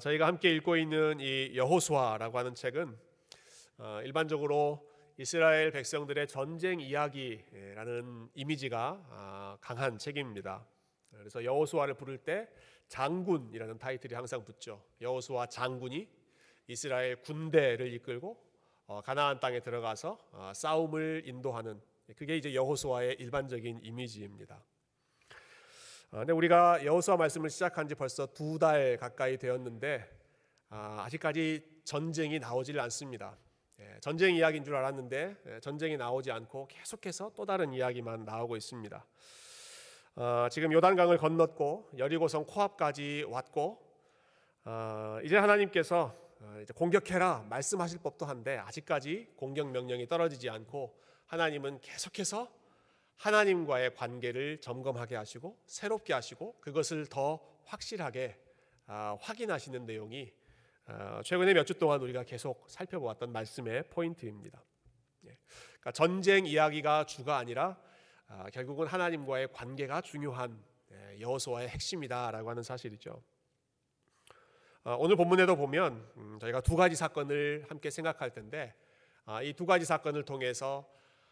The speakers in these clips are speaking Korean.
저희가 함께 읽고 있는 이 여호수아라고 하는 책은 일반적으로 이스라엘 백성들의 전쟁 이야기라는 이미지가 강한 책입니다. 그래서 여호수아를 부를 때 장군이라는 타이틀이 항상 붙죠. 여호수아 장군이 이스라엘 군대를 이끌고 가나안 땅에 들어가서 싸움을 인도하는, 그게 이제 여호수아의 일반적인 이미지입니다. 근데 우리가 여호수아 말씀을 시작한 지 벌써 2달 가까이 되었는데 아직까지 전쟁이 나오질 않습니다. 전쟁 이야기인 줄 알았는데 전쟁이 나오지 않고 계속해서 또 다른 이야기만 나오고 있습니다. 지금 요단강을 건넜고 여리고성 코앞까지 왔고 이제 하나님께서 이제 공격해라 말씀하실 법도 한데 아직까지 공격 명령이 떨어지지 않고 하나님은 계속해서 하나님과의 관계를 점검하게 하시고 새롭게 하시고 그것을 더 확실하게 확인하시는 내용이 최근에 몇 주 동안 우리가 계속 살펴보았던 말씀의 포인트입니다. 그러니까 전쟁 이야기가 주가 아니라 결국은 하나님과의 관계가 중요한 여호수아의 핵심이다라고 하는 사실이죠. 오늘 본문에도 보면 저희가 두 가지 사건을 함께 생각할 텐데 이 두 가지 사건을 통해서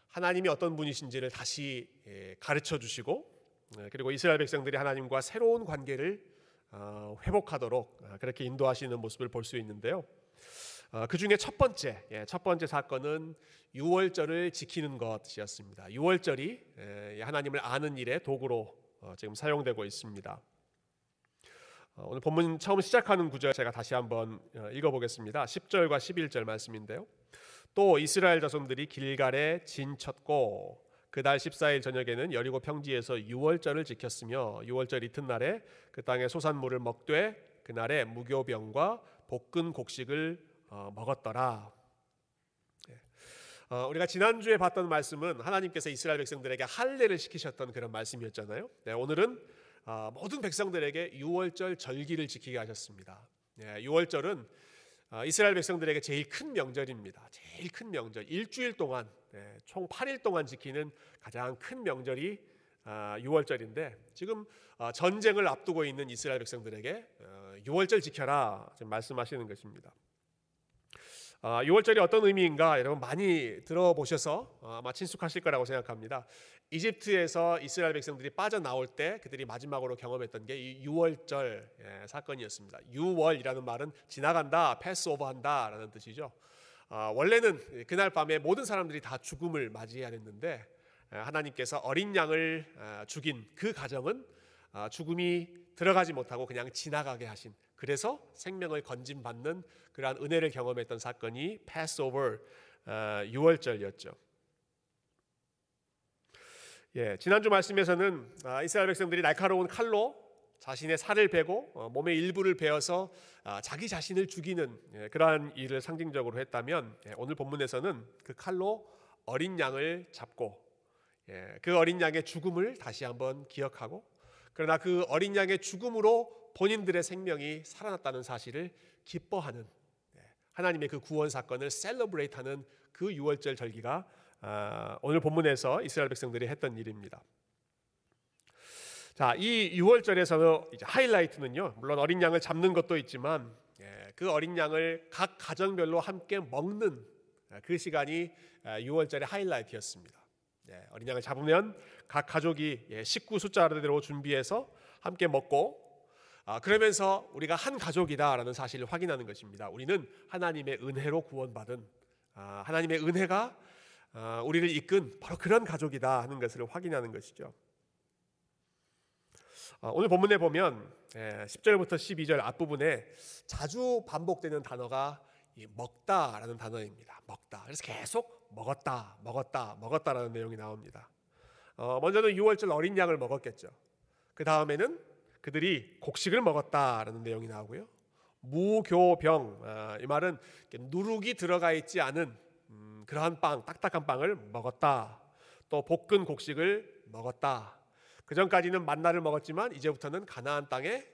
하나님이 어떤 분이신지를 다시 가르쳐 주시고 그리고 이스라엘 백성들이 하나님과 새로운 관계를 회복하도록 그렇게 인도하시는 모습을 볼 수 있는데요. 그 중에 첫 번째 사건은 유월절을 지키는 것이었습니다. 유월절이 하나님을 아는 일의 도구로 지금 사용되고 있습니다. 오늘 본문 처음 시작하는 구절 제가 다시 한번 읽어보겠습니다. 10절과 11절 말씀인데요. 또 이스라엘 자손들이 길갈에 진쳤고 그달 14일 저녁에는 여리고 평지에서 유월절을 지켰으며 유월절 이튿날에 그 땅의 소산물을 먹되 그날에 무교병과 볶은 곡식을 먹었더라. 우리가 지난주에 봤던 말씀은 하나님께서 이스라엘 백성들에게 할례를 시키셨던 그런 말씀이었잖아요. 오늘은 모든 백성들에게 유월절 절기를 지키게 하셨습니다. 유월절은 이스라엘 백성들에게 제일 큰 명절입니다. 제일 큰 명절, 일주일 동안 총 8일 동안 지키는 가장 큰 명절이 유월절인데 지금 전쟁을 앞두고 있는 이스라엘 백성들에게 유월절 지켜라 지금 말씀하시는 것입니다. 유월절이 어떤 의미인가 여러분 많이 들어보셔서 아마 친숙하실 거라고 생각합니다. 이집트에서 이스라엘 백성들이 빠져나올 때 그들이 마지막으로 경험했던 게 이 유월절 사건이었습니다. 유월이라는 말은 지나간다, 패스오버한다 라는 뜻이죠. 원래는 그날 밤에 모든 사람들이 다 죽음을 맞이해야 했는데 하나님께서 어린 양을 죽인 그 가정은 죽음이 들어가지 못하고 그냥 지나가게 하신, 그래서 생명을 건진받는 그러한 은혜를 경험했던 사건이 패스오버 유월절이었죠. 지난주 말씀에서는 이스라엘 백성들이 날카로운 칼로 자신의 살을 베고 몸의 일부를 베어서 자기 자신을 죽이는 그러한 일을 상징적으로 했다면 오늘 본문에서는 그 칼로 어린 양을 잡고 그 어린 양의 죽음을 다시 한번 기억하고 그러나 그 어린 양의 죽음으로 본인들의 생명이 살아났다는 사실을 기뻐하는 하나님의 그 구원 사건을 셀러브레이트하는 그 유월절 절기가 오늘 본문에서 이스라엘 백성들이 했던 일입니다. 자, 이 유월절에서는 이제 하이라이트는요, 물론 어린 양을 잡는 것도 있지만 그 어린 양을 각 가정별로 함께 먹는 그 시간이 유월절의 하이라이트였습니다. 어린 양을 잡으면 각 가족이 식구 숫자대로 준비해서 함께 먹고 그러면서 우리가 한 가족이다라는 사실을 확인하는 것입니다. 우리는 하나님의 은혜로 구원받은, 하나님의 은혜가 우리를 이끈 바로 그런 가족이다 하는 것을 확인하는 것이죠. 오늘 본문에 보면 10절부터 12절 앞부분에 자주 반복되는 단어가 이 먹다라는 단어입니다. 먹다. 그래서 계속 먹었다, 먹었다, 먹었다라는 내용이 나옵니다. 먼저는 유월절 어린 양을 먹었겠죠. 그 다음에는 그들이 곡식을 먹었다라는 내용이 나오고요. 무교병, 이 말은 누룩이 들어가 있지 않은 그러한 빵, 딱딱한 빵을 먹었다. 또 볶은 곡식을 먹었다. 그 전까지는 만나를 먹었지만 이제부터는 가나안 땅에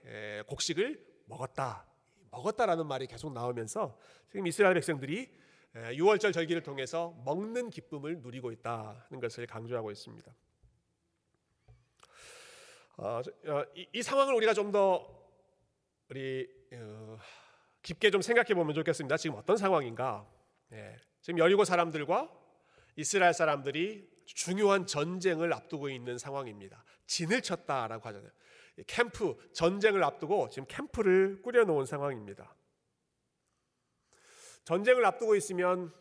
곡식을 먹었다. 먹었다라는 말이 계속 나오면서 지금 이스라엘 백성들이 유월절 절기를 통해서 먹는 기쁨을 누리고 있다는 것을 강조하고 있습니다. 이 상황을 우리가 좀 더 우리 깊게 좀 생각해 보면 좋겠습니다. 지금 어떤 상황인가? 지금 여리고 사람들과 이스라엘 사람들이 중요한 전쟁을 앞두고 있는 상황입니다. 진을 쳤다라고 하잖아요. 캠프, 전쟁을 앞두고 지금 캠프를 꾸려놓은 상황입니다. 전쟁을 앞두고 있으면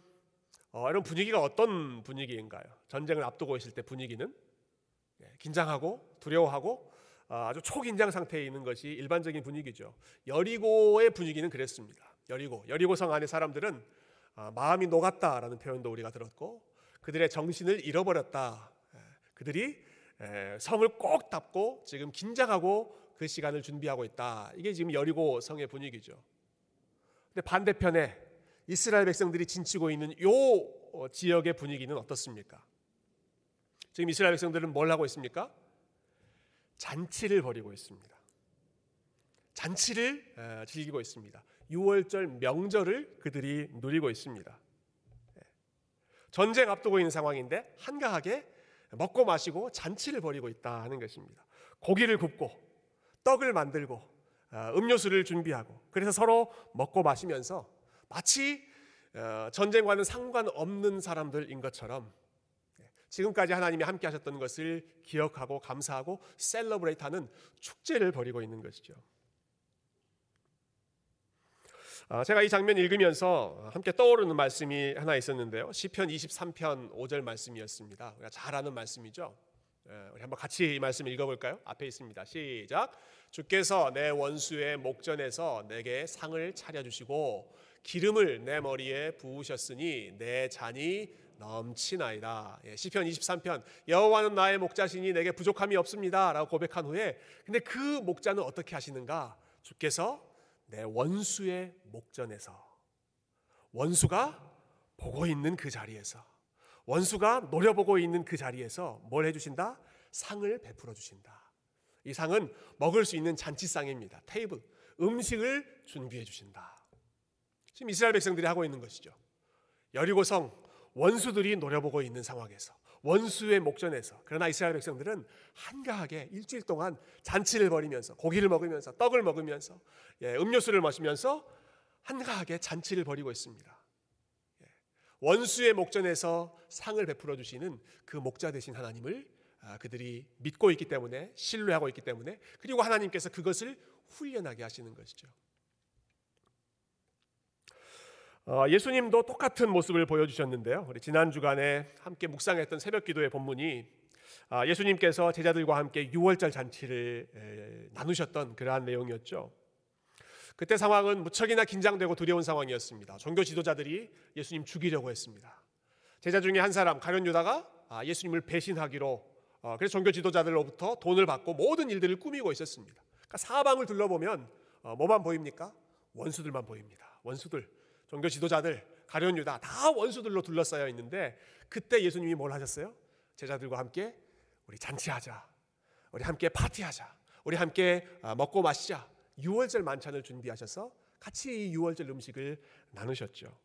이런 분위기가 어떤 분위기인가요? 전쟁을 앞두고 있을 때 분위기는 긴장하고 두려워하고 아주 초긴장 상태에 있는 것이 일반적인 분위기죠. 여리고의 분위기는 그랬습니다. 여리고성 안의 사람들은 마음이 녹았다라는 표현도 우리가 들었고, 그들의 정신을 잃어버렸다. 그들이 성을 꼭 닫고 지금 긴장하고 그 시간을 준비하고 있다. 이게 지금 여리고성의 분위기죠. 근데 반대편에 이스라엘 백성들이 진치고 있는 요 지역의 분위기는 어떻습니까? 지금 이스라엘 백성들은 뭘 하고 있습니까? 잔치를 벌이고 있습니다. 잔치를 즐기고 있습니다. 유월절 명절을 그들이 누리고 있습니다. 전쟁 앞두고 있는 상황인데 한가하게 먹고 마시고 잔치를 벌이고 있다 하는 것입니다. 고기를 굽고 떡을 만들고 음료수를 준비하고, 그래서 서로 먹고 마시면서 마치 전쟁과는 상관없는 사람들인 것처럼 지금까지 하나님이 함께 하셨던 것을 기억하고 감사하고 셀러브레이트하는 축제를 벌이고 있는 것이죠. 제가 이 장면 읽으면서 함께 떠오르는 말씀이 하나 있었는데요. 시편 23편 5절 말씀이었습니다. 우리가 잘 아는 말씀이죠. 우리 한번 같이 이 말씀 읽어볼까요? 앞에 있습니다. 시작! 주께서 내 원수의 목전에서 내게 상을 차려주시고 기름을 내 머리에 부으셨으니 내 잔이 넘치나이다. 시편 23편, 여호와는 나의 목자시니 내게 부족함이 없습니다 라고 고백한 후에, 근데 그 목자는 어떻게 하시는가? 주께서 내 원수의 목전에서, 원수가 보고 있는 그 자리에서, 원수가 노려보고 있는 그 자리에서 뭘 해주신다? 상을 베풀어 주신다. 이 상은 먹을 수 있는 잔치상입니다. 테이블, 음식을 준비해 주신다. 지금 이스라엘 백성들이 하고 있는 것이죠. 여리고성, 원수들이 노려보고 있는 상황에서, 원수의 목전에서. 그러나 이스라엘 백성들은 한가하게 일주일 동안 잔치를 벌이면서, 고기를 먹으면서, 떡을 먹으면서, 음료수를 마시면서 한가하게 잔치를 벌이고 있습니다. 원수의 목전에서 상을 베풀어 주시는 그 목자 되신 하나님을 그들이 믿고 있기 때문에, 신뢰하고 있기 때문에, 그리고 하나님께서 그것을 훈련하게 하시는 것이죠. 예수님도 똑같은 모습을 보여주셨는데요. 우리 지난 주간에 함께 묵상했던 새벽기도의 본문이 예수님께서 제자들과 함께 유월절 잔치를 나누셨던 그러한 내용이었죠. 그때 상황은 무척이나 긴장되고 두려운 상황이었습니다. 종교 지도자들이 예수님 죽이려고 했습니다. 제자 중에 한 사람, 가룟 유다가 예수님을 배신하기로, 그래서 종교 지도자들로부터 돈을 받고 모든 일들을 꾸미고 있었습니다. 그러니까 사방을 둘러보면 뭐만 보입니까? 원수들만 보입니다. 원수들, 종교 지도자들, 가룟 유다, 다 원수들로 둘러싸여 있는데, 그때 예수님이 뭘 하셨어요? 제자들과 함께 우리 잔치하자, 우리 함께 파티하자, 우리 함께 먹고 마시자, 유월절 만찬을 준비하셔서 같이 이 유월절 음식을 나누셨죠.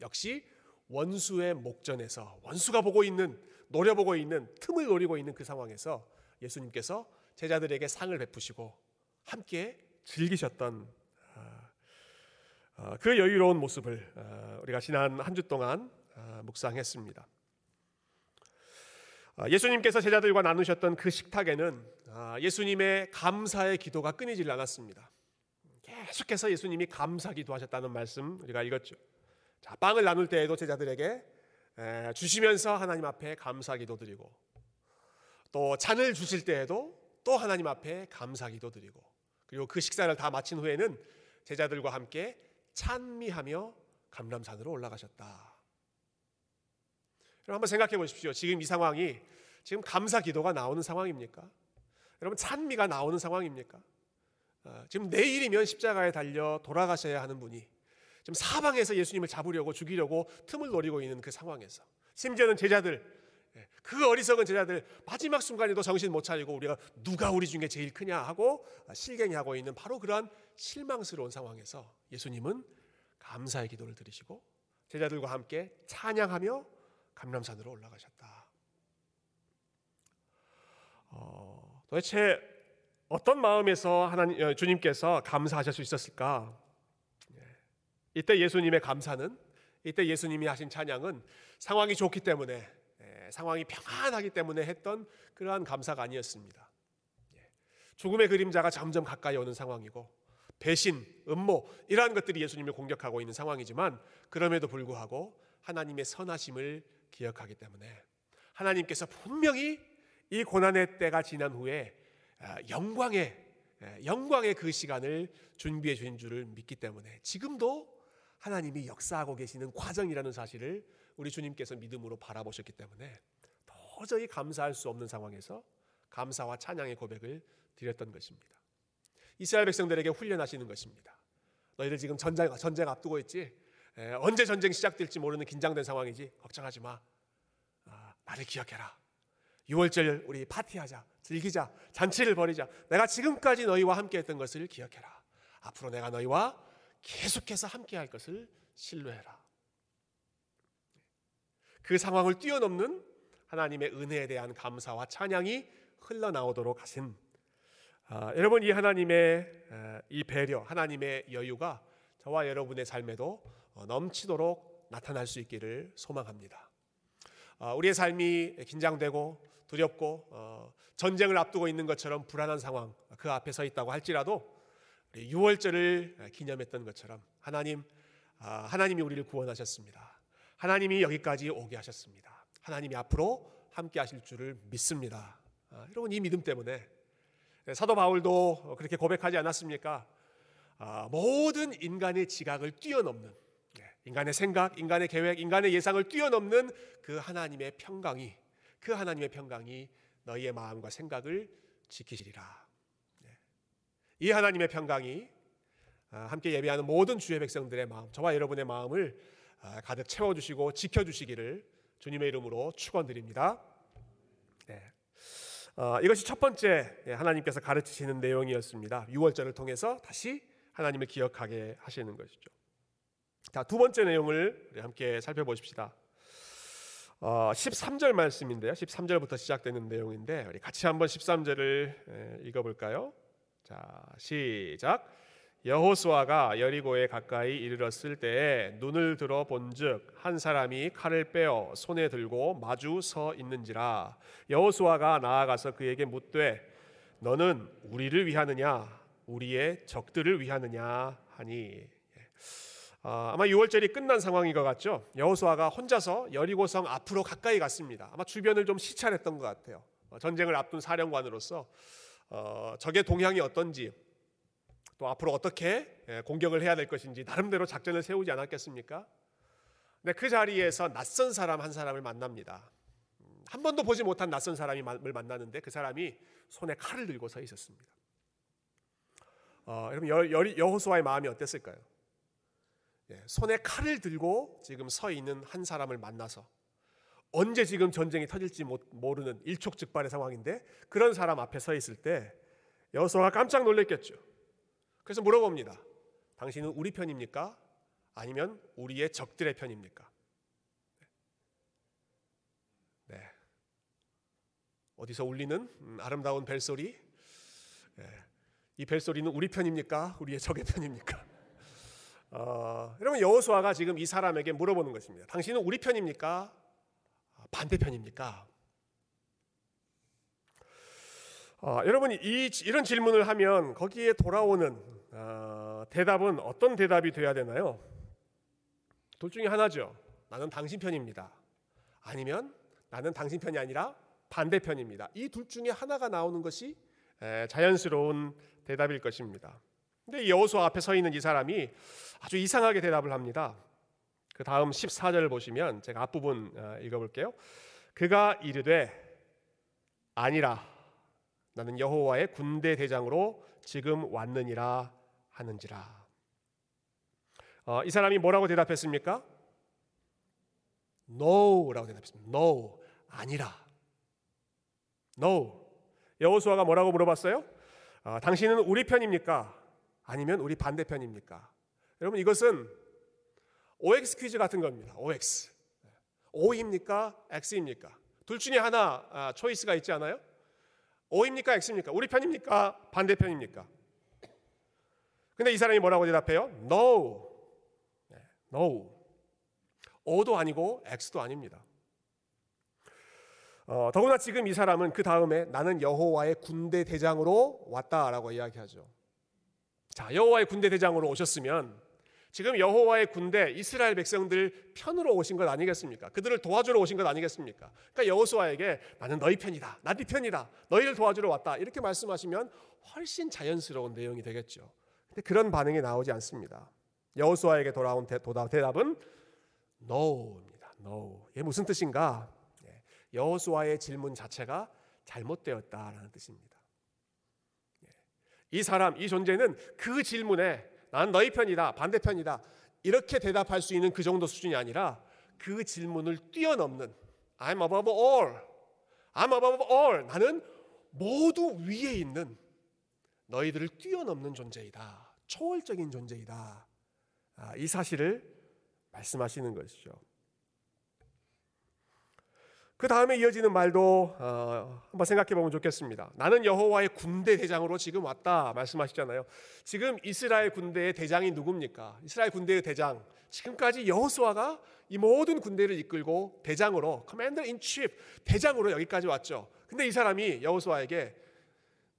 역시 원수의 목전에서, 원수가 보고 있는, 노려보고 있는, 틈을 노리고 있는 그 상황에서 예수님께서 제자들에게 상을 베푸시고 함께 즐기셨던 그 여유로운 모습을 우리가 지난 한 주 동안 묵상했습니다. 예수님께서 제자들과 나누셨던 그 식탁에는 예수님의 감사의 기도가 끊이질 않았습니다. 계속해서 예수님이 감사 기도하셨다는 말씀 우리가 읽었죠. 자, 빵을 나눌 때에도 제자들에게 주시면서 하나님 앞에 감사 기도 드리고, 또 잔을 주실 때에도 또 하나님 앞에 감사 기도 드리고, 그리고 그 식사를 다 마친 후에는 제자들과 함께 찬미하며 감람산으로 올라가셨다. 여러분, 한번 생각해 보십시오. 지금 이 상황이 지금 감사 기도가 나오는 상황입니까? 여러분, 찬미가 나오는 상황입니까? 지금 내일이면 십자가에 달려 돌아가셔야 하는 분이 지금 사방에서 예수님을 잡으려고, 죽이려고 틈을 노리고 있는 그 상황에서, 심지어는 제자들, 그 어리석은 제자들 마지막 순간에도 정신 못 차리고 우리가 누가 우리 중에 제일 크냐 하고 실갱이하고 있는 바로 그러한 실망스러운 상황에서 예수님은 감사의 기도를 드리시고 제자들과 함께 찬양하며 감람산으로 올라가셨다. 도대체 어떤 마음에서 하나님 주님께서 감사하실 수 있었을까? 이때 예수님의 감사는, 이때 예수님이 하신 찬양은 상황이 좋기 때문에, 상황이 평안하기 때문에 했던 그러한 감사가 아니었습니다. 죽음의 그림자가 점점 가까이 오는 상황이고 배신, 음모 이러한 것들이 예수님을 공격하고 있는 상황이지만, 그럼에도 불구하고 하나님의 선하심을 기억하기 때문에 하나님께서 분명히 이 고난의 때가 지난 후에 영광의 그 시간을 준비해 주신 줄을 믿기 때문에 지금도 하나님이 역사하고 계시는 과정이라는 사실을 우리 주님께서 믿음으로 바라보셨기 때문에 도저히 감사할 수 없는 상황에서 감사와 찬양의 고백을 드렸던 것입니다. 이스라엘 백성들에게 훈련하시는 것입니다. 너희들 지금 전쟁 앞두고 있지? 언제 전쟁 시작될지 모르는 긴장된 상황이지? 걱정하지 마. 나를 기억해라. 유월절 우리 파티하자, 즐기자, 잔치를 벌이자. 내가 지금까지 너희와 함께했던 것을 기억해라. 앞으로 내가 너희와 계속해서 함께할 것을 신뢰해라. 그 상황을 뛰어넘는 하나님의 은혜에 대한 감사와 찬양이 흘러나오도록 하신, 여러분, 이 하나님의 이 배려, 하나님의 여유가 저와 여러분의 삶에도 넘치도록 나타날 수 있기를 소망합니다. 우리의 삶이 긴장되고 두렵고 전쟁을 앞두고 있는 것처럼 불안한 상황 그 앞에 서 있다고 할지라도, 우리 유월절을 기념했던 것처럼 하나님이 우리를 구원하셨습니다. 하나님이 여기까지 오게 하셨습니다. 하나님이 앞으로 함께 하실 줄을 믿습니다. 여러분, 이 믿음 때문에 사도 바울도 그렇게 고백하지 않았습니까? 모든 인간의 지각을 뛰어넘는, 인간의 생각, 인간의 계획, 인간의 예상을 뛰어넘는 그 하나님의 평강이, 너희의 마음과 생각을 지키시리라. 이 하나님의 평강이 함께 예배하는 모든 주의 백성들의 마음, 저와 여러분의 마음을 가득 채워주시고 지켜주시기를 주님의 이름으로 축원드립니다. 이것이 첫 번째 하나님께서 가르치시는 내용이었습니다. 유월절을 통해서 다시 하나님을 기억하게 하시는 것이죠. 자, 두 번째 내용을 함께 살펴보십시다. 13절 말씀인데요, 13절부터 시작되는 내용인데 우리 같이 한번 13절을 읽어볼까요? 자, 시작. 여호수아가 여리고에 가까이 이르렀을 때에 눈을 들어 본즉 한 사람이 칼을 빼어 손에 들고 마주 서 있는지라. 여호수아가 나아가서 그에게 묻되 너는 우리를 위하느냐 우리의 적들을 위하느냐 하니. 아마 유월절이 끝난 상황인 것 같죠. 여호수아가 혼자서 여리고성 앞으로 가까이 갔습니다. 아마 주변을 좀 시찰했던 것 같아요. 전쟁을 앞둔 사령관으로서 적의 동향이 어떤지, 또 앞으로 어떻게 공격을 해야 될 것인지 나름대로 작전을 세우지 않았겠습니까? 근데 그 자리에서 낯선 사람 한 사람을 만납니다. 한 번도 보지 못한 낯선 사람을 만나는데 그 사람이 손에 칼을 들고 서 있었습니다. 여러분, 여호수아의 마음이 어땠을까요? 손에 칼을 들고 지금 서 있는 한 사람을 만나서 언제 지금 전쟁이 터질지 모르는 일촉즉발의 상황인데 그런 사람 앞에 서 있을 때 여호수아가 깜짝 놀랐겠죠. 그래서 물어봅니다. 당신은 우리 편입니까? 아니면 우리의 적들의 편입니까? 네. 어디서 울리는 아름다운 벨소리. 이 벨소리는 우리 편입니까? 우리의 적의 편입니까? 여러분, 여호수아가 지금 이 사람에게 물어보는 것입니다. 당신은 우리 편입니까? 반대편입니까? 여러분, 이런 질문을 하면 거기에 돌아오는 대답은 어떤 대답이 돼야 되나요? 둘 중에 하나죠. 나는 당신 편입니다. 아니면 나는 당신 편이 아니라 반대편입니다. 이 둘 중에 하나가 나오는 것이 자연스러운 대답일 것입니다. 근데 여호수아 앞에 서 있는 이 사람이 아주 이상하게 대답을 합니다. 그 다음 14절을 보시면 제가 앞부분 읽어볼게요. 그가 이르되 아니라 나는 여호와의 군대 대장으로 지금 왔느니라 하는지라. 이 사람이 뭐라고 대답했습니까? No라고 대답했습니다. No, 아니라. No. 여호수아가 뭐라고 물어봤어요? 당신은 우리 편입니까? 아니면 우리 반대편입니까? 여러분, 이것은 OX 퀴즈 같은 겁니다. OX. O입니까? X입니까? 둘 중에 하나 초이스가 있지 않아요? O입니까? X입니까? 우리 편입니까? 반대편입니까? 근데 이 사람이 뭐라고 대답해요? No. No. O도 아니고 X도 아닙니다. 더구나 지금 이 사람은 그 다음에 나는 여호와의 군대 대장으로 왔다라고 이야기하죠. 자, 여호와의 군대 대장으로 오셨으면 지금 여호와의 군대 이스라엘 백성들 편으로 오신 것 아니겠습니까? 그들을 도와주러 오신 것 아니겠습니까? 그러니까 여호수아에게 나는 너희 편이다, 나 네 편이다, 너희를 도와주러 왔다 이렇게 말씀하시면 훨씬 자연스러운 내용이 되겠죠. 근데 그런 반응이 나오지 않습니다. 여호수아에게 돌아온 대답은 no입니다. no. 이게 무슨 뜻인가? 여호수아의 질문 자체가 잘못되었다라는 뜻입니다. 이 사람, 이 존재는 그 질문에 난 너희 편이다, 반대편이다 이렇게 대답할 수 있는 그 정도 수준이 아니라 그 질문을 뛰어넘는 I'm above all, I'm above all, 나는 모두 위에 있는 너희들을 뛰어넘는 존재이다, 초월적인 존재이다, 이 사실을 말씀하시는 것이죠. 그 다음에 이어지는 말도 한번 생각해보면 좋겠습니다. 나는 여호와의 군대 대장으로 지금 왔다 말씀하시잖아요. 지금 이스라엘 군대의 대장이 누굽니까? 이스라엘 군대의 대장, 지금까지 여호수아가 이 모든 군대를 이끌고 대장으로, Commander in Chief, 대장으로 여기까지 왔죠. 근데 이 사람이 여호수아에게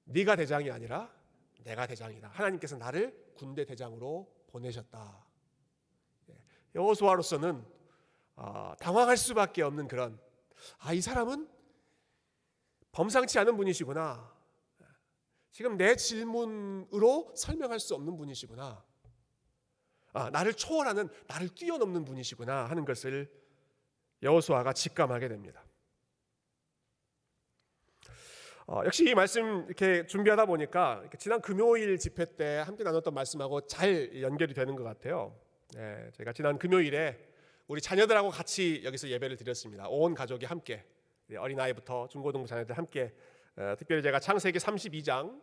네가 대장이 아니라 내가 대장이다, 하나님께서 나를 군대 대장으로 보내셨다. 여호수아로서는 당황할 수밖에 없는 그런, 이 사람은 범상치 않은 분이시구나, 지금 내 질문으로 설명할 수 없는 분이시구나, 나를 초월하는, 나를 뛰어넘는 분이시구나 하는 것을 여호수아가 직감하게 됩니다. 역시 이 말씀 이렇게 준비하다 보니까 지난 금요일 집회 때 함께 나눴던 말씀하고 잘 연결이 되는 것 같아요. 제가 지난 금요일에 우리 자녀들하고 같이 여기서 예배를 드렸습니다. 온 가족이 함께, 어린아이부터 중고등부 자녀들 함께, 특별히 제가 창세기 32장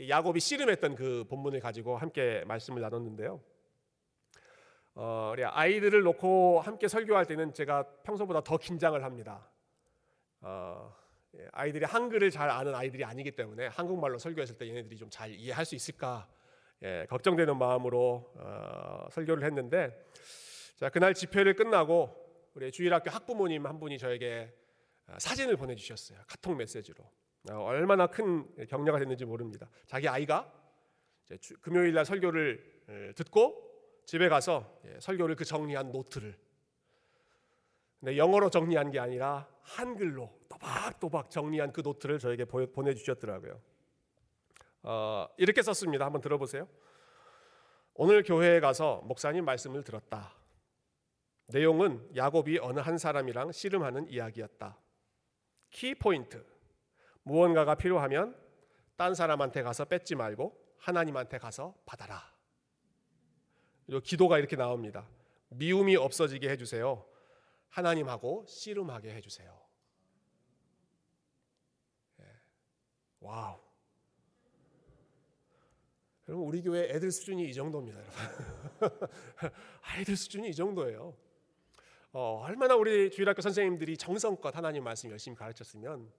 야곱이 씨름했던 그 본문을 가지고 함께 말씀을 나눴는데요, 우리 아이들을 놓고 함께 설교할 때는 제가 평소보다 더 긴장을 합니다. 아이들이 한글을 잘 아는 아이들이 아니기 때문에 한국말로 설교했을 때 얘네들이 좀 잘 이해할 수 있을까 걱정되는 마음으로 설교를 했는데, 자, 그날 집회를 끝나고 우리 주일학교 학부모님 한 분이 저에게 사진을 보내주셨어요. 카톡 메시지로. 얼마나 큰 격려가 됐는지 모릅니다. 자기 아이가 금요일날 설교를 듣고 집에 가서 설교를 그 정리한 노트를, 근데 영어로 정리한 게 아니라 한글로 또박또박 정리한 그 노트를 저에게 보내주셨더라고요. 이렇게 썼습니다. 한번 들어보세요. 오늘 교회에 가서 목사님 말씀을 들었다. 내용은 야곱이 어느 한 사람이랑 씨름하는 이야기였다. 키포인트, 무언가가 필요하면 딴 사람한테 가서 뺏지 말고 하나님한테 가서 받아라. 기도가 이렇게 나옵니다. 미움이 없어지게 해주세요. 하나님하고 씨름하게 해주세요. 와우. 여러분, 우리 교회 애들 수준이 이 정도입니다, 여러분. 아이들 수준이 이 정도예요. 얼마나 우리 주일학교 선생님들이 정성껏 하나님 말씀 열심히 가르쳤으면,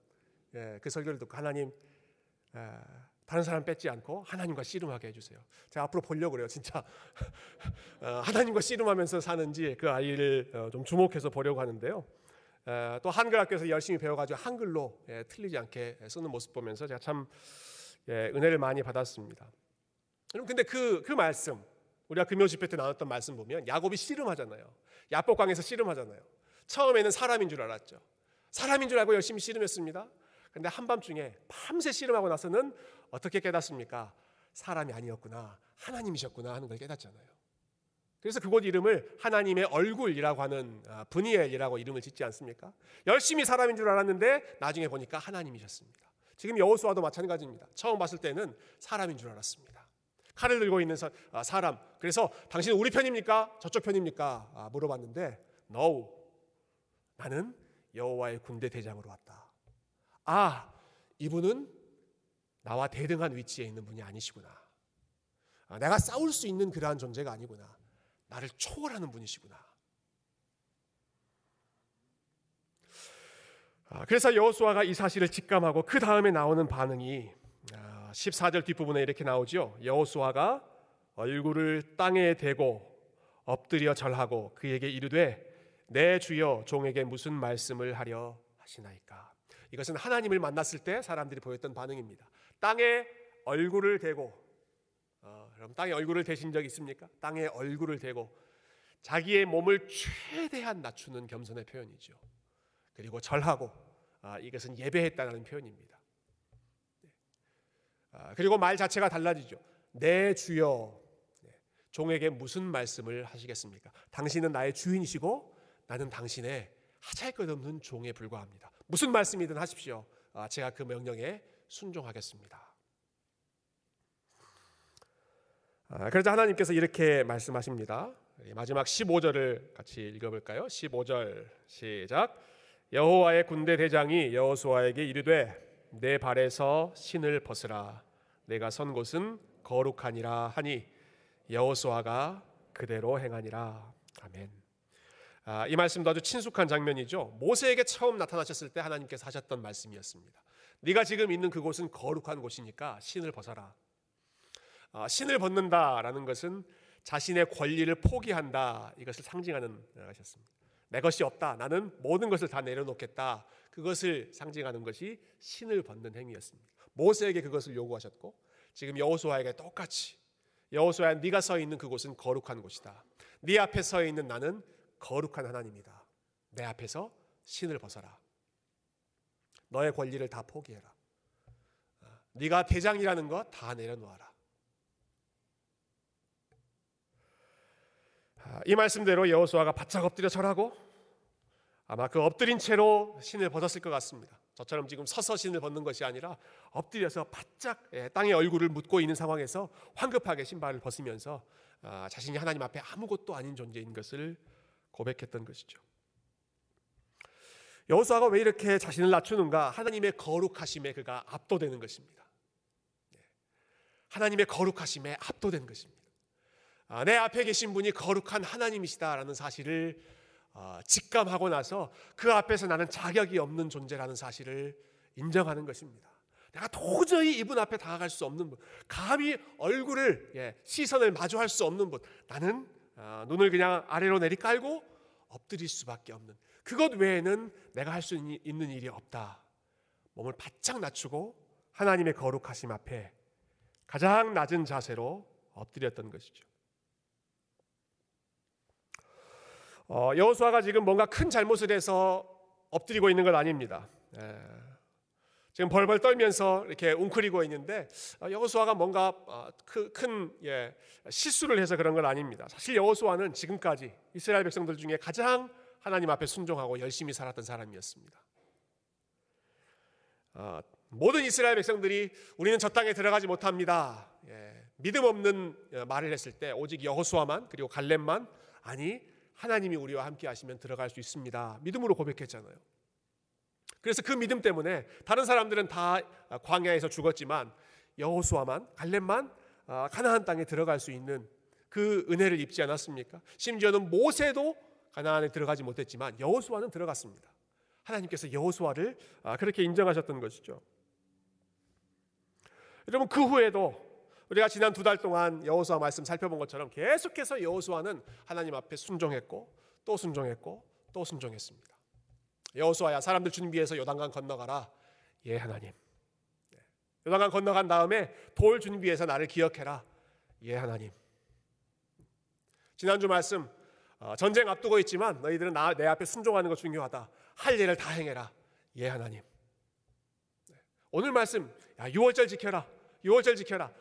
그 설교를 듣고 하나님, 다른 사람 뺏지 않고 하나님과 씨름하게 해주세요. 제가 앞으로 보려고 그래요, 진짜. 하나님과 씨름하면서 사는지 그 아이를 좀 주목해서 보려고 하는데요. 또 한글 학교에서 열심히 배워가지고 한글로 틀리지 않게 쓰는 모습 보면서 제가 참 은혜를 많이 받았습니다. 여러분, 근데 그 말씀, 우리가 금요 집회 때 나눴던 말씀 보면 야곱이 씨름하잖아요. 야복강에서 씨름하잖아요. 처음에는 사람인 줄 알았죠. 사람인 줄 알고 열심히 씨름했습니다. 근데 한밤중에 밤새 씨름하고 나서는 어떻게 깨닫습니까? 사람이 아니었구나, 하나님이셨구나 하는 걸 깨닫잖아요. 그래서 그곳 이름을 하나님의 얼굴이라고 하는 브니엘이라고 이름을 짓지 않습니까? 열심히 사람인 줄 알았는데 나중에 보니까 하나님이셨습니다. 지금 여호수아도 마찬가지입니다. 처음 봤을 때는 사람인 줄 알았습니다. 칼을 들고 있는 사람, 그래서 당신은 우리 편입니까? 저쪽 편입니까? 물어봤는데 No, 나는 여호와의 군대 대장으로 왔다. 이분은 나와 대등한 위치에 있는 분이 아니시구나, 내가 싸울 수 있는 그러한 존재가 아니구나, 나를 초월하는 분이시구나. 그래서 여호수아가 이 사실을 직감하고 그 다음에 나오는 반응이 14절 뒷부분에 이렇게 나오죠. 여호수아가 얼굴을 땅에 대고 엎드려 절하고 그에게 이르되 내 주여 종에게 무슨 말씀을 하려 하시나이까. 이것은 하나님을 만났을 때 사람들이 보였던 반응입니다. 땅에 얼굴을 대고, 여러분 땅에 얼굴을 대신 적 있습니까? 땅에 얼굴을 대고 자기의 몸을 최대한 낮추는 겸손의 표현이죠. 그리고 절하고, 이것은 예배했다는 표현입니다. 그리고 말 자체가 달라지죠. 내 주여, 종에게 무슨 말씀을 하시겠습니까? 당신은 나의 주인이시고 나는 당신의 하잘것없는 종에 불과합니다. 무슨 말씀이든 하십시오. 제가 그 명령에 순종하겠습니다. 그러자 하나님께서 이렇게 말씀하십니다. 마지막 15절을 같이 읽어볼까요? 15절 시작. 여호와의 군대 대장이 여호수아에게 이르되 내 발에서 신을 벗으라. 내가 선 곳은 거룩하니라 하니 여호수아가 그대로 행하니라. 아멘. 이 말씀도 아주 친숙한 장면이죠. 모세에게 처음 나타나셨을 때 하나님께서 하셨던 말씀이었습니다. 네가 지금 있는 그곳은 거룩한 곳이니까 신을 벗어라. 신을 벗는다라는 것은 자신의 권리를 포기한다, 이것을 상징하는 것이었습니다. 내 것이 없다, 나는 모든 것을 다 내려놓겠다, 그것을 상징하는 것이 신을 벗는 행위였습니다. 모세에게 그것을 요구하셨고 지금 여호수아에게 똑같이, 여호수아야 네가 서 있는 그곳은 거룩한 곳이다. 네 앞에 서 있는 나는 거룩한 하나님이다. 내 앞에서 신을 벗어라. 너의 권리를 다 포기해라. 네가 대장이라는 거 다 내려놓아라. 이 말씀대로 여호수아가 바짝 엎드려 절하고 아마 그 엎드린 채로 신을 벗었을 것 같습니다. 저처럼 지금 서서 신을 벗는 것이 아니라 엎드려서 바짝 땅에 얼굴을 묻고 있는 상황에서 황급하게 신발을 벗으면서 자신이 하나님 앞에 아무것도 아닌 존재인 것을 고백했던 것이죠. 여호수아가 왜 이렇게 자신을 낮추는가? 하나님의 거룩하심에 그가 압도되는 것입니다. 하나님의 거룩하심에 압도된 것입니다. 내 앞에 계신 분이 거룩한 하나님이시다라는 사실을 직감하고 나서 그 앞에서 나는 자격이 없는 존재라는 사실을 인정하는 것입니다. 내가 도저히 이분 앞에 다가갈 수 없는 분, 감히 얼굴을, 시선을 마주할 수 없는 분, 나는 눈을 그냥 아래로 내리깔고 엎드릴 수밖에 없는, 그것 외에는 내가 할 수 있는 일이 없다. 몸을 바짝 낮추고 하나님의 거룩하심 앞에 가장 낮은 자세로 엎드렸던 것이죠. 여호수아가 지금 뭔가 큰 잘못을 해서 엎드리고 있는 건 아닙니다. 지금 벌벌 떨면서 이렇게 웅크리고 있는데 여호수아가 뭔가 큰 실수를 해서 그런 건 아닙니다. 사실 여호수아는 지금까지 이스라엘 백성들 중에 가장 하나님 앞에 순종하고 열심히 살았던 사람이었습니다. 모든 이스라엘 백성들이 우리는 저 땅에 들어가지 못합니다, 믿음 없는 말을 했을 때 오직 여호수아만, 그리고 갈렙만 아니 하나님이 우리와 함께 하시면 들어갈 수 있습니다, 믿음으로 고백했잖아요. 그래서 그 믿음 때문에 다른 사람들은 다 광야에서 죽었지만 여호수아만, 갈렙만 가나안 땅에 들어갈 수 있는 그 은혜를 입지 않았습니까? 심지어는 모세도 가나안에 들어가지 못했지만 여호수아는 들어갔습니다. 하나님께서 여호수아를 그렇게 인정하셨던 것이죠. 여러분, 그 후에도 우리가 지난 2달 동안 여호수아 말씀 살펴본 것처럼 계속해서 여호수아는 하나님 앞에 순종했고 또 순종했고 또 순종했습니다. 여호수아야 사람들 준비해서 요단강 건너가라. 예 하나님. 요단강 건너간 다음에 돌 준비해서 나를 기억해라. 예 하나님. 지난주 말씀, 전쟁 앞두고 있지만 너희들은 내 앞에 순종하는 거 중요하다. 할 일을 다 행해라. 예 하나님. 오늘 말씀, 야 6월절 지켜라. 6월절 지켜라.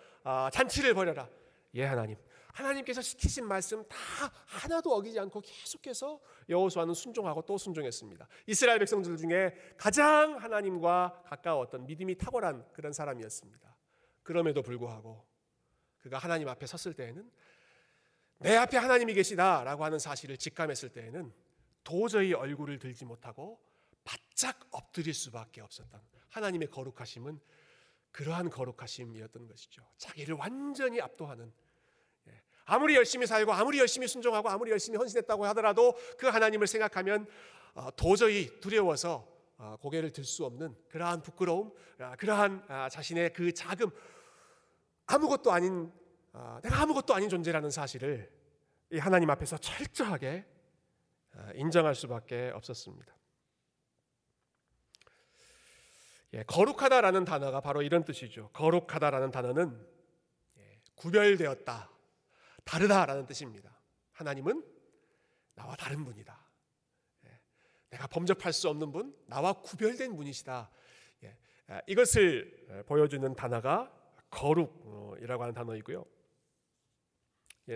잔치를 벌여라. 예 하나님. 하나님께서 시키신 말씀 다 하나도 어기지 않고 계속해서 여호수아는 순종하고 또 순종했습니다. 이스라엘 백성들 중에 가장 하나님과 가까웠던 믿음이 탁월한 그런 사람이었습니다. 그럼에도 불구하고 그가 하나님 앞에 섰을 때에는, 내 앞에 하나님이 계시다라고 하는 사실을 직감했을 때에는 도저히 얼굴을 들지 못하고 바짝 엎드릴 수밖에 없었던, 하나님의 거룩하심은 그러한 거룩하심이었던 것이죠. 자기를 완전히 압도하는, 아무리 열심히 살고 아무리 열심히 순종하고 아무리 열심히 헌신했다고 하더라도 그 하나님을 생각하면 도저히 두려워서 고개를 들 수 없는 그러한 부끄러움, 그러한 자신의 그 자금, 아무것도 아닌, 내가 아무것도 아닌 존재라는 사실을 이 하나님 앞에서 철저하게 인정할 수밖에 없었습니다. 예, 거룩하다라는 단어가 바로 이런 뜻이죠. 거룩하다라는 단어는 구별되었다, 다르다라는 뜻입니다. 하나님은 나와 다른 분이다. 내가 범접할 수 없는 분, 나와 구별된 분이시다. 이것을 보여주는 단어가 거룩이라고 하는 단어이고요.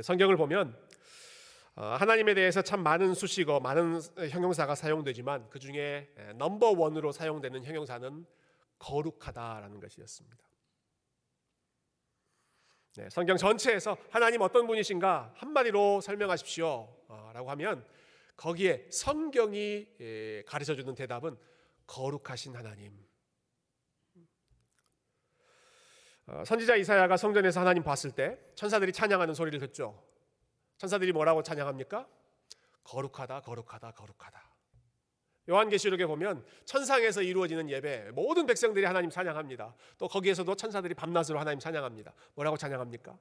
성경을 보면 하나님에 대해서 참 많은 수식어, 많은 형용사가 사용되지만 그 중에 넘버원으로 사용되는 형용사는 거룩하다라는 것이었습니다. 성경 전체에서 하나님 어떤 분이신가 한마디로 설명하십시오 라고 하면 거기에 성경이 가르쳐주는 대답은 거룩하신 하나님. 선지자 이사야가 성전에서 하나님 봤을 때 천사들이 찬양하는 소리를 듣죠. 천사들이 뭐라고 찬양합니까? 거룩하다, 거룩하다, 거룩하다. 요한계시록에 보면 천상에서 이루어지는 예배, 모든 백성들이 하나님 찬양합니다. 또 거기에서도 천사들이 밤낮으로 하나님 찬양합니다. 뭐라고 찬양합니까?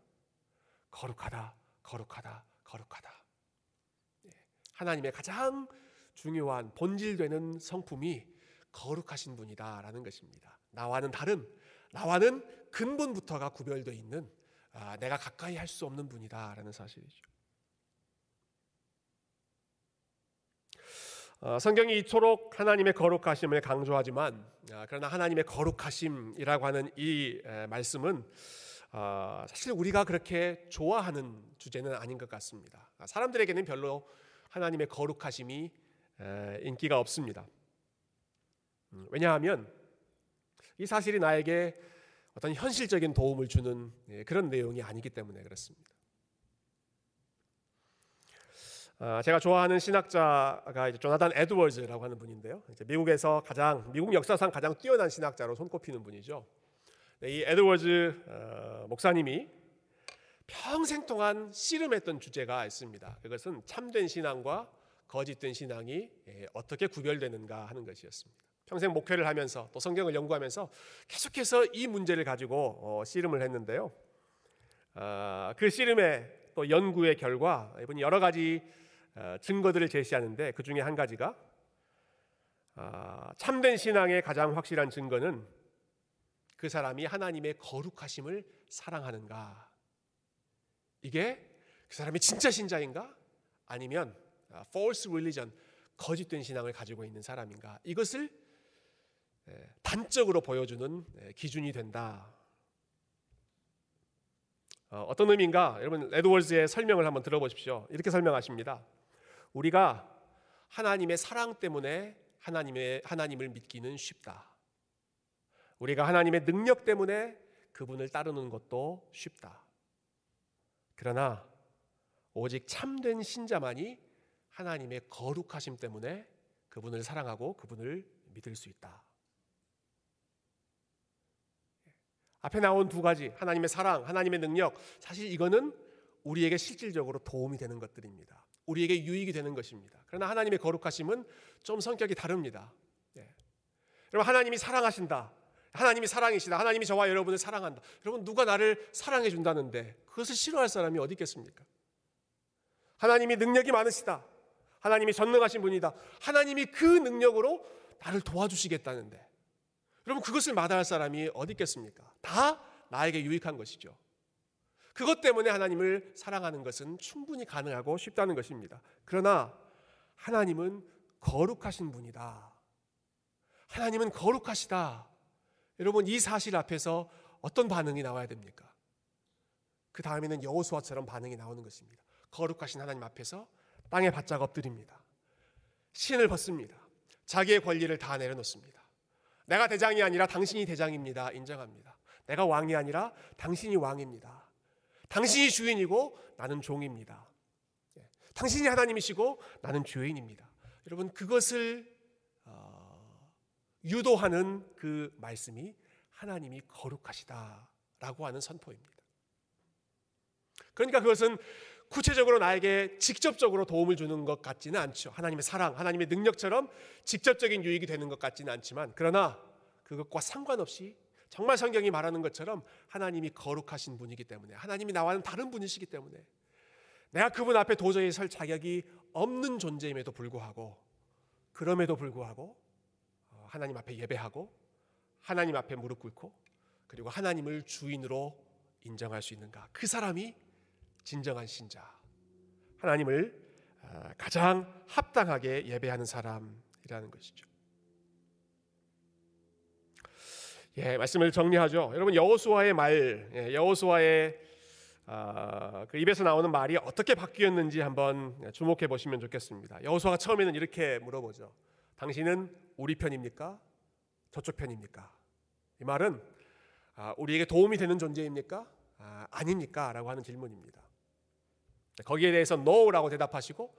거룩하다, 거룩하다, 거룩하다. 하나님의 가장 중요한 본질되는 성품이 거룩하신 분이다라는 것입니다. 나와는 다른, 나와는 근본부터가 구별되어 있는, 내가 가까이 할 수 없는 분이다라는 사실이죠. 성경이 이토록 하나님의 거룩하심을 강조하지만, 그러나 하나님의 거룩하심이라고 하는 이 말씀은 사실 우리가 그렇게 좋아하는 주제는 아닌 것 같습니다. 사람들에게는 별로 하나님의 거룩하심이 인기가 없습니다. 왜냐하면 이 사실이 나에게 어떤 현실적인 도움을 주는 그런 내용이 아니기 때문에 그렇습니다. 제가 좋아하는 신학자가 조나단 에드워즈라고 하는 분인데요, 미국에서 미국 역사상 가장 뛰어난 신학자로 손꼽히는 분이죠. 이 에드워즈 목사님이 평생 동안 씨름했던 주제가 있습니다. 그것은 참된 신앙과 거짓된 신앙이 어떻게 구별되는가 하는 것이었습니다. 평생 목회를 하면서 또 성경을 연구하면서 계속해서 이 문제를 가지고 씨름을 했는데요, 그 씨름의 또 연구의 결과 이분이 여러 가지 증거들을 제시하는데 그 중에 한 가지가, 참된 신앙의 가장 확실한 증거는 그 사람이 하나님의 거룩하심을 사랑하는가, 이게 그 사람이 진짜 신자인가 아니면 false religion, 거짓된 신앙을 가지고 있는 사람인가, 이것을 단적으로 보여주는 기준이 된다. 어떤 의미인가? 여러분, 에드워즈의 설명을 한번 들어보십시오. 이렇게 설명하십니다. 우리가 하나님의 사랑 때문에 하나님을 믿기는 쉽다. 우리가 하나님의 능력 때문에 그분을 따르는 것도 쉽다. 그러나 오직 참된 신자만이 하나님의 거룩하심 때문에 그분을 사랑하고 그분을 믿을 수 있다. 앞에 나온 두 가지, 하나님의 사랑, 하나님의 능력, 사실 이거는 우리에게 실질적으로 도움이 되는 것들입니다. 우리에게 유익이 되는 것입니다. 그러나 하나님의 거룩하심은 좀 성격이 다릅니다. 여러분, 하나님이 사랑하신다, 하나님이 사랑이시다, 하나님이 저와 여러분을 사랑한다. 여러분, 누가 나를 사랑해 준다는데 그것을 싫어할 사람이 어디 있겠습니까? 하나님이 능력이 많으시다, 하나님이 전능하신 분이다, 하나님이 그 능력으로 나를 도와주시겠다는데 여러분, 그것을 마다할 사람이 어디 있겠습니까? 다 나에게 유익한 것이죠. 그것 때문에 하나님을 사랑하는 것은 충분히 가능하고 쉽다는 것입니다. 그러나 하나님은 거룩하신 분이다, 하나님은 거룩하시다. 여러분, 이 사실 앞에서 어떤 반응이 나와야 됩니까? 그 다음에는 여호수아처럼 반응이 나오는 것입니다. 거룩하신 하나님 앞에서 땅에 바짝 엎드립니다. 신을 벗습니다. 자기의 권리를 다 내려놓습니다. 내가 대장이 아니라 당신이 대장입니다. 인정합니다. 내가 왕이 아니라 당신이 왕입니다. 당신이 주인이고 나는 종입니다. 당신이 하나님이시고 나는 죄인입니다. 여러분, 그것을 유도하는 그 말씀이 하나님이 거룩하시다라고 하는 선포입니다. 그러니까 그것은 구체적으로 나에게 직접적으로 도움을 주는 것 같지는 않죠. 하나님의 사랑, 하나님의 능력처럼 직접적인 유익이 되는 것 같지는 않지만, 그러나 그것과 상관없이 정말 성경이 말하는 것처럼 하나님이 거룩하신 분이기 때문에, 하나님이 나와는 다른 분이시기 때문에 내가 그분 앞에 도저히 설 자격이 없는 존재임에도 불구하고, 그럼에도 불구하고 하나님 앞에 예배하고 하나님 앞에 무릎 꿇고 그리고 하나님을 주인으로 인정할 수 있는가. 그 사람이 진정한 신자, 하나님을 가장 합당하게 예배하는 사람이라는 것이죠. 예, 말씀을 정리하죠. 여러분, 여호수아의 말, 여호수아의 그 입에서 나오는 말이 어떻게 바뀌었는지 한번 주목해 보시면 좋겠습니다. 여호수아가 처음에는 이렇게 물어보죠. 당신은 우리 편입니까? 저쪽 편입니까? 이 말은 우리에게 도움이 되는 존재입니까? 아닙니까? 라고 하는 질문입니다. 거기에 대해서 no라고 대답하시고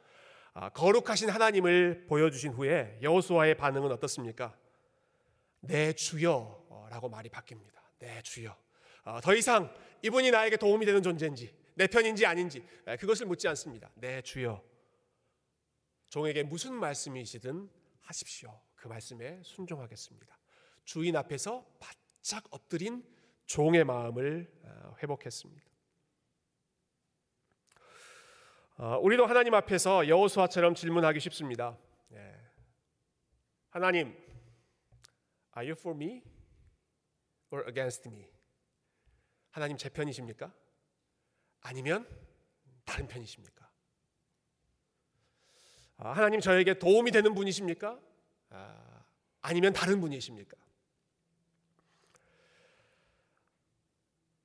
거룩하신 하나님을 보여주신 후에 여호수아의 반응은 어떻습니까? 내 주여 라고 말이 바뀝니다. 내 주여. 더 이상 이분이 나에게 도움이 되는 존재인지 내 편인지 아닌지 그것을 묻지 않습니다. 내 주여, 종에게 무슨 말씀이시든 하십시오. 그 말씀에 순종하겠습니다. 주인 앞에서 바짝 엎드린 종의 마음을 회복했습니다. 우리도 하나님 앞에서 여호수아처럼 질문하기 쉽습니다. 하나님, Are you for me or against me? 하나님, 제 편이십니까? 아니면 다른 편이십니까? 하나님, 저에게 도움이 되는 분이십니까? 아니면 다른 분이십니까?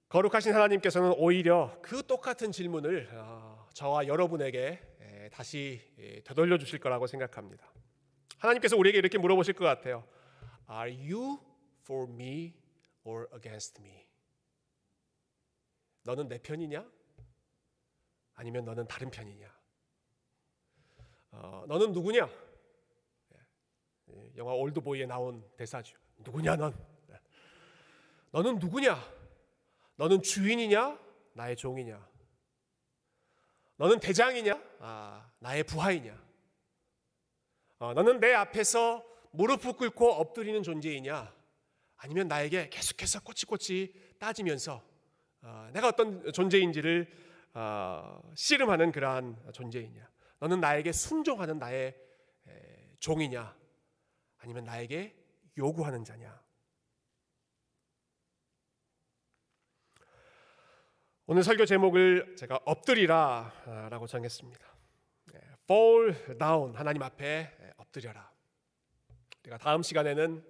거룩하신 하나님께서는 오히려 그 똑같은 질문을 저와 여러분에게 다시 되돌려 주실 거라고 생각합니다. 하나님께서 우리에게 이렇게 물어보실 것 같아요. Are you for me or against me? 너는 내 편이냐? 아니면 너는 다른 편이냐? 너는 누구냐? 영화 올드보이에 나온 대사죠. 누구냐 넌? 너는 누구냐? 너는 주인이냐? 나의 종이냐? 너는 대장이냐? 나의 부하이냐? 너는 내 앞에서 무릎을 꿇고 엎드리는 존재이냐? 아니면 나에게 계속해서 꼬치꼬치 따지면서 내가 어떤 존재인지를 씨름하는 그러한 존재이냐? 너는 나에게 순종하는 나의 종이냐? 아니면 나에게 요구하는 자냐? 오늘 설교 제목을 제가 엎드리라 라고 정했습니다. Fall down, 하나님 앞에 엎드려라. 제가 다음 시간에는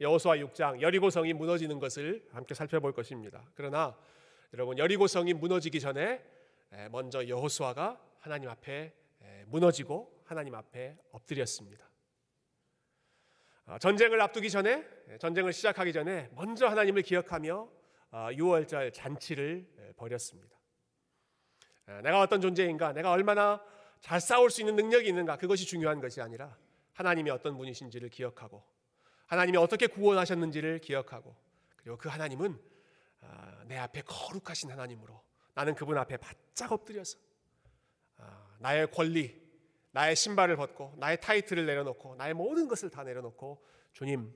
여호수아 6장 여리고성이 무너지는 것을 함께 살펴볼 것입니다. 그러나 여러분, 여리고성이 무너지기 전에 먼저 여호수아가 하나님 앞에 무너지고 하나님 앞에 엎드렸습니다. 전쟁을 앞두기 전에, 전쟁을 시작하기 전에 먼저 하나님을 기억하며 유월절 잔치를 벌였습니다. 내가 어떤 존재인가, 내가 얼마나 잘 싸울 수 있는 능력이 있는가, 그것이 중요한 것이 아니라 하나님이 어떤 분이신지를 기억하고, 하나님이 어떻게 구원하셨는지를 기억하고, 그리고 그 하나님은 내 앞에 거룩하신 하나님으로 나는 그분 앞에 바짝 엎드려서 나의 권리, 나의 신발을 벗고 나의 타이틀을 내려놓고 나의 모든 것을 다 내려놓고, 주님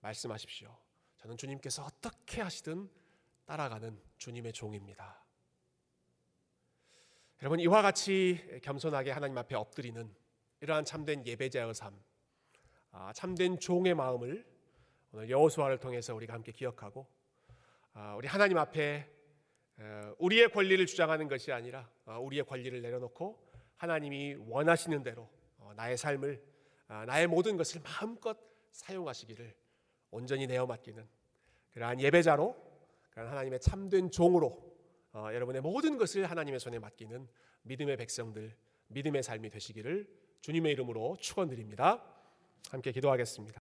말씀하십시오. 저는 주님께서 어떻게 하시든 따라가는 주님의 종입니다. 여러분, 이와 같이 겸손하게 하나님 앞에 엎드리는 이러한 참된 예배자의 삶, 참된 종의 마음을 오늘 여호수아를 통해서 우리가 함께 기억하고, 우리 하나님 앞에 우리의 권리를 주장하는 것이 아니라 우리의 권리를 내려놓고 하나님이 원하시는 대로 나의 삶을, 나의 모든 것을 마음껏 사용하시기를 온전히 내어 맡기는 그러한 예배자로, 그러한 하나님의 참된 종으로 여러분의 모든 것을 하나님의 손에 맡기는 믿음의 백성들, 믿음의 삶이 되시기를 주님의 이름으로 축원드립니다. 함께 기도하겠습니다.